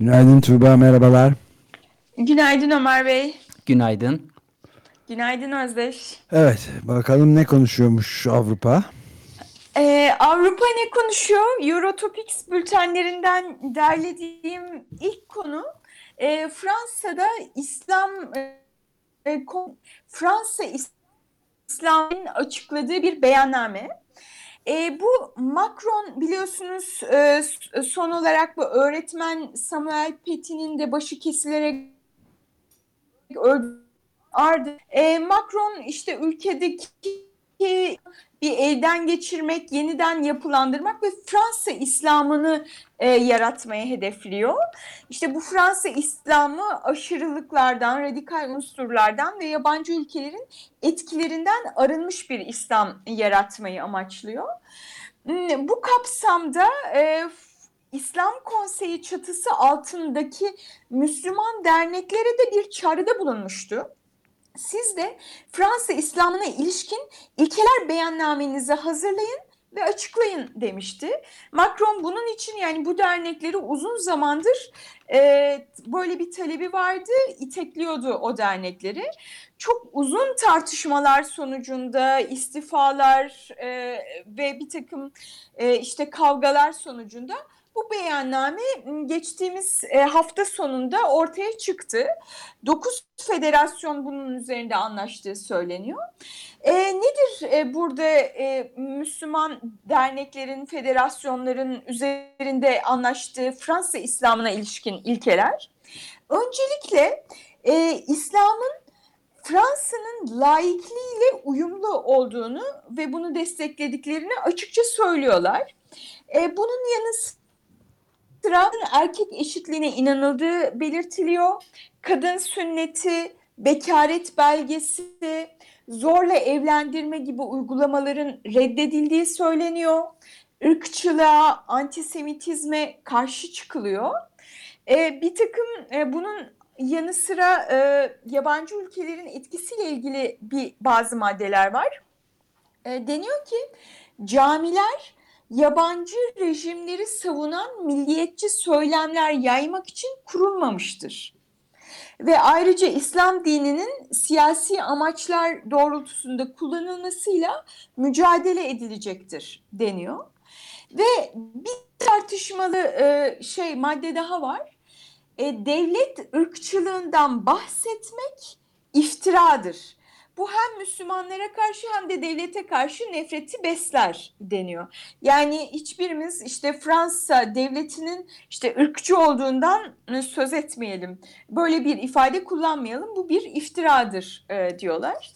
Günaydın Tuğba, merhabalar. Günaydın Ömer Bey. Günaydın. Günaydın Özdeş. Evet, bakalım ne konuşuyormuş Avrupa? Avrupa ne konuşuyor? Eurotopics bültenlerinden derlediğim ilk konu Fransa'da İslam'ın açıkladığı bir beyanname. Bu Macron biliyorsunuz son olarak bu öğretmen Samuel Paty'nin de başı kesilerek öldürüldü. Macron işte ülkedeki bir elden geçirmek, yeniden yapılandırmak ve Fransa İslam'ını yaratmaya hedefliyor. İşte bu Fransa İslam'ı aşırılıklardan, radikal unsurlardan ve yabancı ülkelerin etkilerinden arınmış bir İslam yaratmayı amaçlıyor. Bu kapsamda İslam Konseyi çatısı altındaki Müslüman derneklere de bir çağrıda bulunmuştu. Siz de Fransa İslam'ına ilişkin ilkeler beyannamenizi hazırlayın ve açıklayın demişti. Macron bunun için yani bu dernekleri uzun zamandır böyle bir talebi vardı, itekliyordu o dernekleri. Çok uzun tartışmalar sonucunda istifalar ve bir takım işte kavgalar sonucunda bu beyanname geçtiğimiz hafta sonunda ortaya çıktı. 9 federasyon bunun üzerinde anlaştığı söyleniyor. Nedir burada Müslüman derneklerin, federasyonların üzerinde anlaştığı Fransa İslam'ına ilişkin ilkeler? Öncelikle İslam'ın Fransa'nın laikliğiyle uyumlu olduğunu ve bunu desteklediklerini açıkça söylüyorlar. Bunun yanı sıra erkek eşitliğine inanıldığı belirtiliyor. Kadın sünneti, bekaret belgesi, zorla evlendirme gibi uygulamaların reddedildiği söyleniyor. Irkçılığa, antisemitizme karşı çıkılıyor. Bir takım bunun yanı sıra yabancı ülkelerin etkisiyle ilgili bazı maddeler var. Deniyor ki camiler yabancı rejimleri savunan milliyetçi söylemler yaymak için kurulmamıştır. Ve ayrıca İslam dininin siyasi amaçlar doğrultusunda kullanılmasıyla mücadele edilecektir deniyor. Ve bir tartışmalı madde daha var. Devlet ırkçılığından bahsetmek iftiradır. Bu hem Müslümanlara karşı hem de devlete karşı nefreti besler deniyor. Yani hiçbirimiz işte Fransa devletinin işte ırkçı olduğundan söz etmeyelim. Böyle bir ifade kullanmayalım. Bu bir iftiradır diyorlar.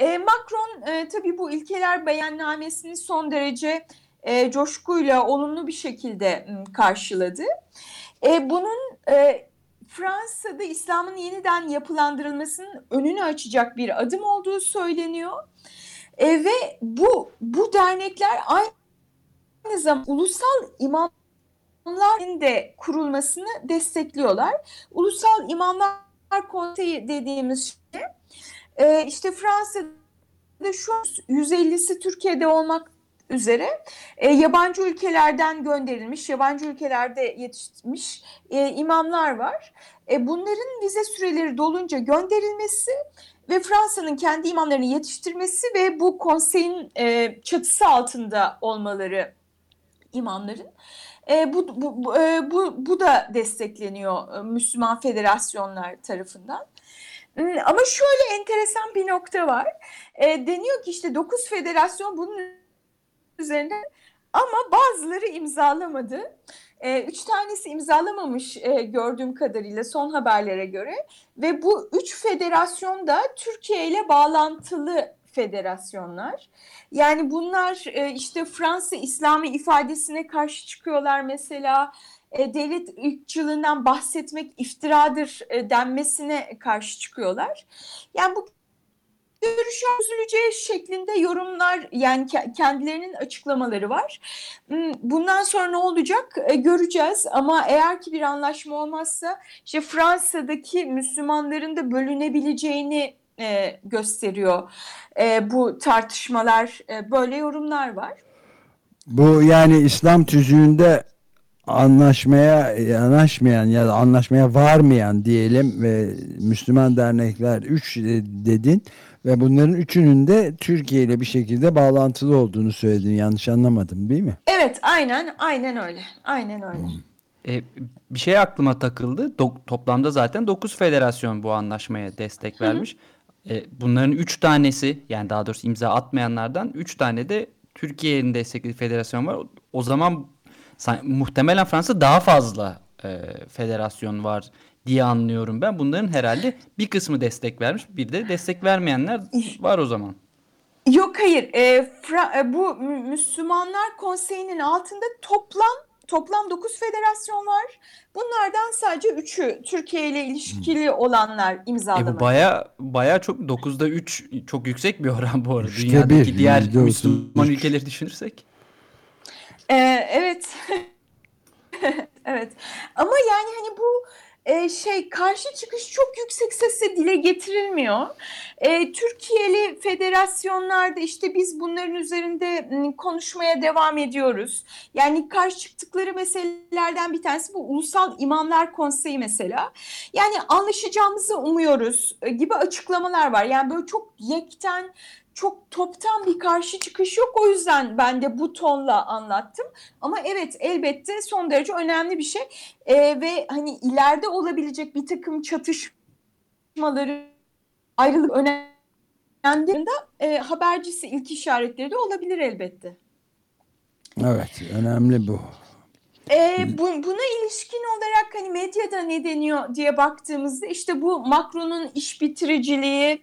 Macron tabii bu ilkeler beyannamesini son derece coşkuyla olumlu bir şekilde karşıladı. Bunun Fransa'da İslam'ın yeniden yapılandırılmasının önünü açacak bir adım olduğu söyleniyor. Ve bu dernekler aynı zamanda ulusal imamların de kurulmasını destekliyorlar. Ulusal İmamlar Konseyi dediğimiz şey işte Fransa'da şu an 150'si Türkiye'de olmak üzere yabancı ülkelerden gönderilmiş, yabancı ülkelerde yetişmiş imamlar var. Bunların vize süreleri dolunca gönderilmesi ve Fransa'nın kendi imamlarını yetiştirmesi ve bu konseyin çatısı altında olmaları imamların. Bu da destekleniyor Müslüman federasyonlar tarafından. Ama şöyle enteresan bir nokta var. Deniyor ki işte 9 federasyon bunun üzerinde ama bazıları imzalamadı. 3 tanesi imzalamamış gördüğüm kadarıyla son haberlere göre ve bu 3 federasyon da Türkiye ile bağlantılı federasyonlar. Yani bunlar işte Fransa İslami ifadesine karşı çıkıyorlar mesela. Devlet ırkçılığından bahsetmek iftiradır denmesine karşı çıkıyorlar. Yani bu görüşe üzüleceği şeklinde yorumlar, yani kendilerinin açıklamaları var. Bundan sonra ne olacak göreceğiz ama eğer ki bir anlaşma olmazsa işte Fransa'daki Müslümanların da bölünebileceğini gösteriyor bu tartışmalar. Böyle yorumlar var. Bu yani İslam tüzüğünde anlaşmaya yanaşmayan ya da anlaşmaya varmayan diyelim ve Müslüman dernekler 3 dedin ve bunların üçünün de Türkiye ile bir şekilde bağlantılı olduğunu söyledin. Yanlış anlamadım değil mi? Evet, aynen öyle. Bir şey aklıma takıldı. Toplamda zaten 9 federasyon bu anlaşmaya destek vermiş. Bunların 3 tanesi, yani daha doğrusu imza atmayanlardan 3 tane de Türkiye'nin desteklediği federasyon var. O zaman muhtemelen Fransa daha fazla federasyon var diye anlıyorum ben. Bunların herhalde bir kısmı destek vermiş, bir de destek vermeyenler var o zaman. Yok hayır, bu Müslümanlar Konseyi'nin altında toplam 9 federasyon var. Bunlardan sadece 3'ü Türkiye ile ilişkili olanlar imzalamış. Bu baya çok, 9'da 3 çok yüksek bir oran bu arada. İşte dünyadaki diğer Müslüman ülkeleri düşünürsek. Evet. Evet. Ama yani hani bu karşı çıkış çok yüksek sesle dile getirilmiyor. Türkiye'li federasyonlarda işte biz bunların üzerinde konuşmaya devam ediyoruz. Yani karşı çıktıkları meselelerden bir tanesi bu Ulusal İmamlar Konseyi mesela. Yani anlaşacağımızı umuyoruz gibi açıklamalar var. Yani böyle çok yekten, çok toptan bir karşı çıkış yok. O yüzden ben de bu tonla anlattım. Ama evet, elbette son derece önemli bir şey. Ve hani ileride olabilecek bir takım çatışmaları, ayrılık önemli. Habercisi ilk işaretleri de olabilir elbette. Evet, önemli bu. Buna ilişkin olarak hani medyada ne deniyor diye baktığımızda işte bu Macron'un iş bitiriciliği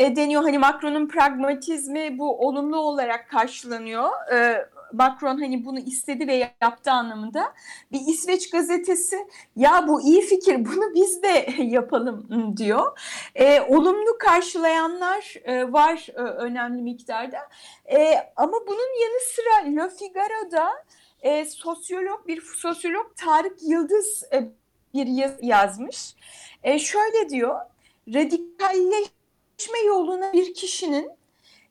deniyor. Hani Macron'un pragmatizmi bu olumlu olarak karşılanıyor. Macron hani bunu istedi ve yaptı anlamında. Bir İsveç gazetesi ya bu iyi fikir, bunu biz de yapalım diyor. Olumlu karşılayanlar var önemli miktarda. Ama bunun yanı sıra Le Figaro'da bir sosyolog Tarık Yıldız bir yazı yazmış. Şöyle diyor: radikalleşme yoluna bir kişinin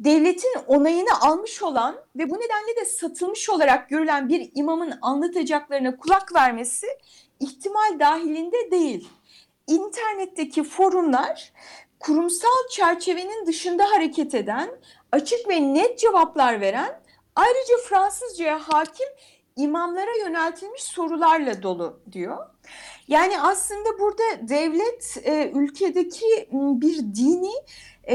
devletin onayını almış olan ve bu nedenle de satılmış olarak görülen bir imamın anlatacaklarına kulak vermesi ihtimal dahilinde değil. İnternetteki forumlar kurumsal çerçevenin dışında hareket eden, açık ve net cevaplar veren, ayrıca Fransızca'ya hakim imamlara yöneltilmiş sorularla dolu diyor. Yani aslında burada devlet ülkedeki bir dini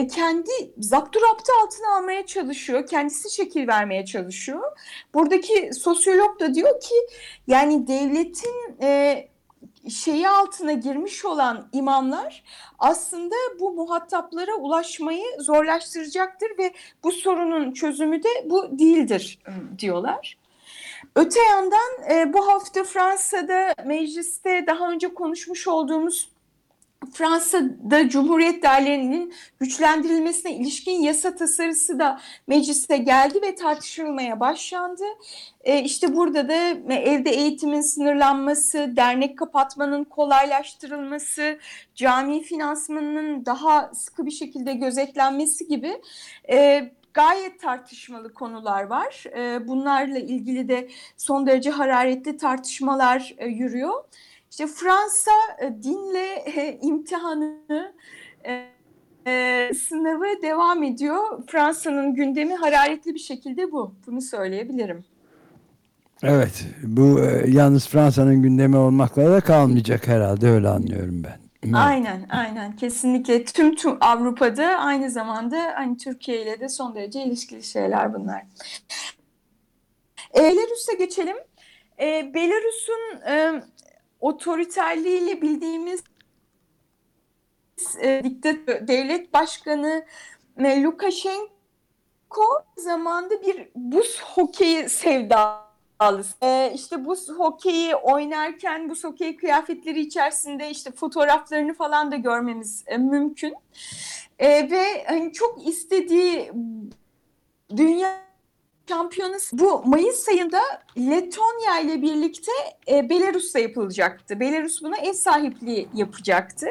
kendi zapturaptı altına almaya çalışıyor. Kendisi şekil vermeye çalışıyor. Buradaki sosyolog da diyor ki yani devletin altına girmiş olan imamlar aslında bu muhataplara ulaşmayı zorlaştıracaktır ve bu sorunun çözümü de bu değildir diyorlar. Öte yandan bu hafta Fransa'da mecliste daha önce konuşmuş olduğumuz Fransa'da Cumhuriyet değerlerinin güçlendirilmesine ilişkin yasa tasarısı da mecliste geldi ve tartışılmaya başlandı. İşte burada da evde eğitimin sınırlanması, dernek kapatmanın kolaylaştırılması, cami finansmanının daha sıkı bir şekilde gözetlenmesi gibi gayet tartışmalı konular var. Bunlarla ilgili de son derece hararetli tartışmalar yürüyor. İşte Fransa dinle imtihanı, sınavı devam ediyor. Fransa'nın gündemi hararetli bir şekilde bu. Bunu söyleyebilirim. Evet, bu yalnız Fransa'nın gündemi olmakla da kalmayacak herhalde, öyle anlıyorum ben. Evet. Aynen kesinlikle tüm Avrupa'da aynı zamanda hani Türkiye ile de son derece ilişkili şeyler bunlar. Belarus'a geçelim. Belarus'un otoriterliğiyle bildiğimiz diktatör devlet başkanı Lukaşenko Ko zamanda bir buz hokeyi sevdalısı. İşte buz hokeyi oynarken buz hokeyi kıyafetleri içerisinde işte fotoğraflarını falan da görmemiz mümkün. Ve hani çok istediği dünya şampiyonası bu Mayıs ayında Letonya ile birlikte Belarus'ta yapılacaktı. Belarus buna ev sahipliği yapacaktı.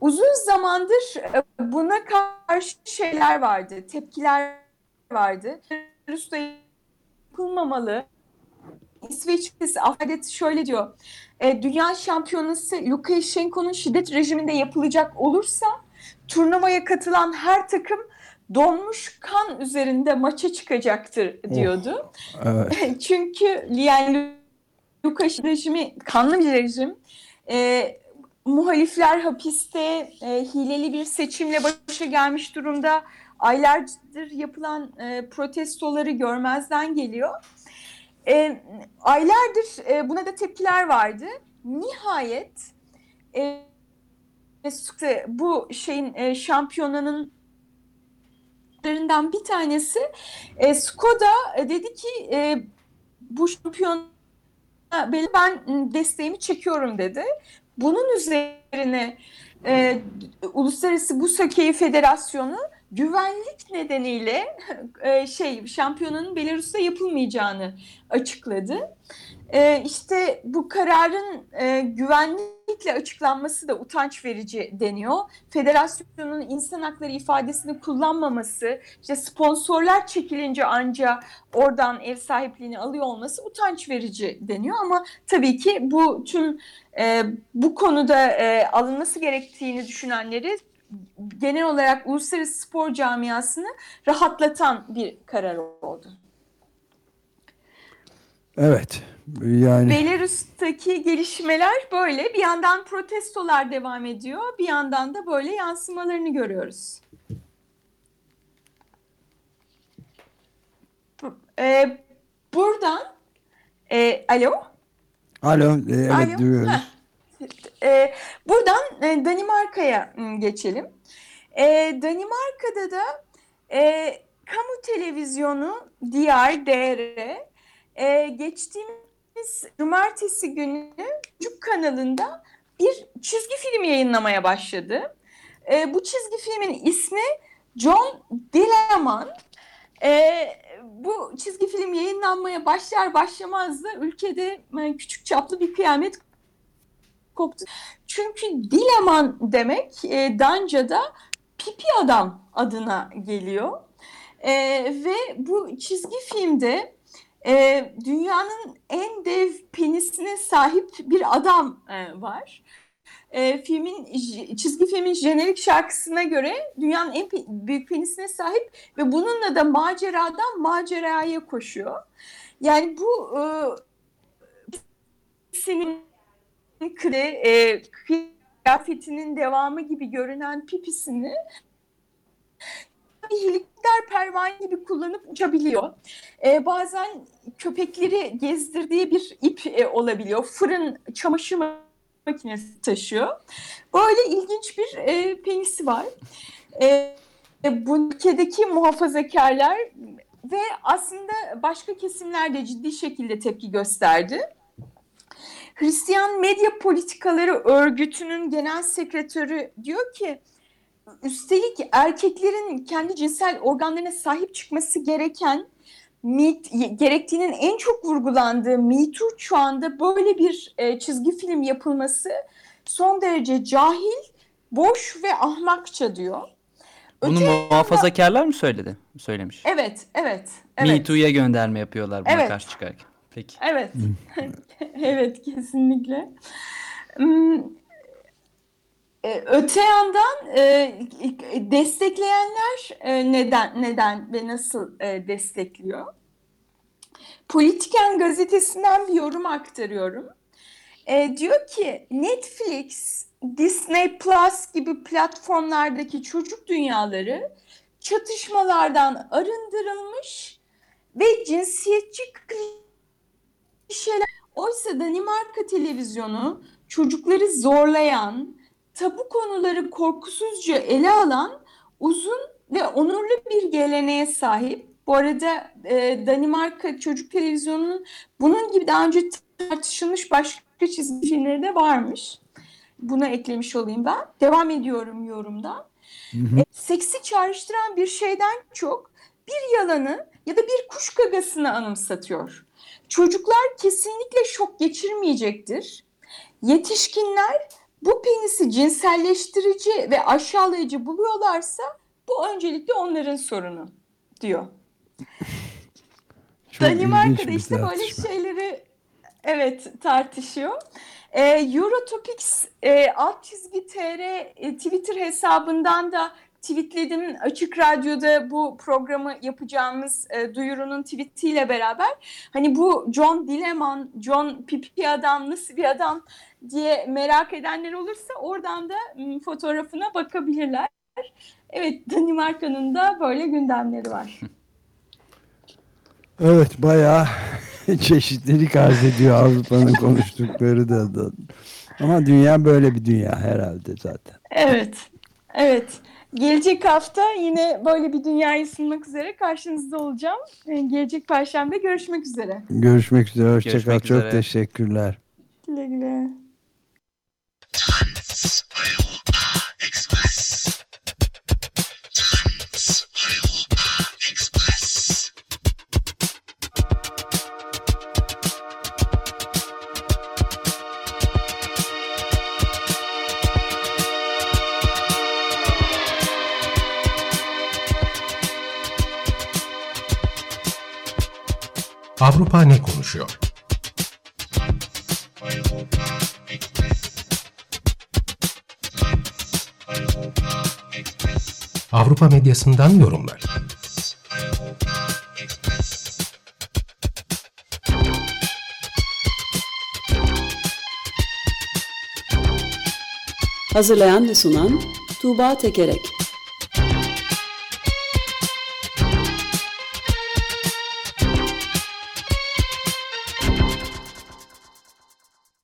Uzun zamandır buna karşı şeyler vardı, tepkiler vardı. Belarus'ta yapılmamalı. İsveç'te afadet şöyle diyor, dünya şampiyonası Lukaşenko'nun şiddet rejiminde yapılacak olursa turnuvaya katılan her takım donmuş kan üzerinde maça çıkacaktır diyordu. Evet. Çünkü yani Lukaşenko rejimi, kanlı bir rejim, muhalifler hapiste, hileli bir seçimle başa gelmiş durumda, aylardır yapılan protestoları görmezden geliyor. Aylardır buna da tepkiler vardı. Nihayet bu şeyin şampiyonanın bir tanesi Skoda dedi ki bu şampiyon ben desteğimi çekiyorum dedi. Bunun üzerine Uluslararası Buz Hokeyi Federasyonu güvenlik nedeniyle şampiyonanın Belarus'ta yapılmayacağını açıkladı. İşte bu kararın güvenlikle açıklanması da utanç verici deniyor. Federasyonun insan hakları ifadesini kullanmaması, işte sponsorlar çekilince ancak oradan ev sahipliğini alıyor olması utanç verici deniyor. Ama tabii ki bu tüm bu konuda alınması gerektiğini düşünenleri genel olarak uluslararası spor camiasını rahatlatan bir karar oldu. Evet. Yani Belarus'taki gelişmeler böyle. Bir yandan protestolar devam ediyor. Bir yandan da böyle yansımalarını görüyoruz. Buradan alo? Alo. Evet, alo. Duyuyoruz. Buradan Danimarka'ya geçelim. Danimarka'da da kamu televizyonu DR geçtiğimiz cumartesi günü çocuk kanalında bir çizgi film yayınlamaya başladı. Bu çizgi filmin ismi John Dillerman. Bu çizgi film yayınlanmaya başlar başlamaz da ülkede küçük çaplı bir kıyamet koptu. Çünkü Dillerman demek Danca'da pipi adam adına geliyor. Ve bu çizgi filmde dünyanın en dev penisine sahip bir adam var. Çizgi filmin jenerik şarkısına göre dünyanın en büyük penisine sahip ve bununla da maceradan maceraya koşuyor. Yani bu kıyafetinin devamı gibi görünen pipisini helikopter pervane gibi kullanıp uçabiliyor. Bazen köpekleri gezdirdiği bir ip olabiliyor. Fırın, çamaşır makinesi taşıyor. Böyle ilginç bir penisi var. Bu ülkedeki muhafazakarlar ve aslında başka kesimler de ciddi şekilde tepki gösterdi. Hristiyan Medya Politikaları Örgütü'nün genel sekreteri diyor ki, üstelik erkeklerin kendi cinsel organlarına sahip çıkması gerektiğinin en çok vurgulandığı Me Too şu anda böyle bir çizgi film yapılması son derece cahil, boş ve ahmakça diyor. Bunu muhafazakarlar mı söylemiş? Evet. Me Too'ya gönderme yapıyorlar buna karşı çıkarken. Peki. Evet. Evet, kesinlikle. Öte yandan destekleyenler neden ve nasıl destekliyor? Politiken gazetesinden bir yorum aktarıyorum. Diyor ki Netflix, Disney Plus gibi platformlardaki çocuk dünyaları çatışmalardan arındırılmış ve cinsiyetçi klişeler. Oysa Danimarka televizyonu çocukları zorlayan, tabu konuları korkusuzca ele alan uzun Ve onurlu bir geleneğe sahip. Bu arada Danimarka Çocuk Televizyonu'nun bunun gibi daha önce tartışılmış başka çizgi filmleri de varmış. Buna eklemiş olayım ben. Devam ediyorum yorumda. Seksi çağrıştıran bir şeyden çok bir yalanı ya da bir kuş gagasını anımsatıyor. Çocuklar kesinlikle şok geçirmeyecektir. Yetişkinler bu penisi cinselleştirici ve aşağılayıcı buluyorlarsa bu öncelikle onların sorunu diyor. Danimarka'da işte böyle şeyleri tartışıyor. Eurotopics @TR Twitter hesabından da tweetledim. Açık Radyo'da bu programı yapacağımız duyurunun tweetiyle beraber hani bu John Dillerman, John Pipi adam nasıl bir adam diye merak edenler olursa oradan da fotoğrafına bakabilirler. Evet, Danimarka'nın da böyle gündemleri var. Evet, bayağı çeşitlilik arz ediyor Avrupa'nın konuştukları da. Ama dünya böyle bir dünya herhalde zaten. Evet, evet. Gelecek hafta yine böyle bir dünyayı sunmak üzere karşınızda olacağım. Gelecek Perşembe görüşmek üzere. Görüşmek üzere, hoşçakal. Çok teşekkürler. Güle güle. Avrupa ne konuşuyor? Avrupa medyasından yorumlar. Hazırlayan ve sunan Tuğba Tekerek.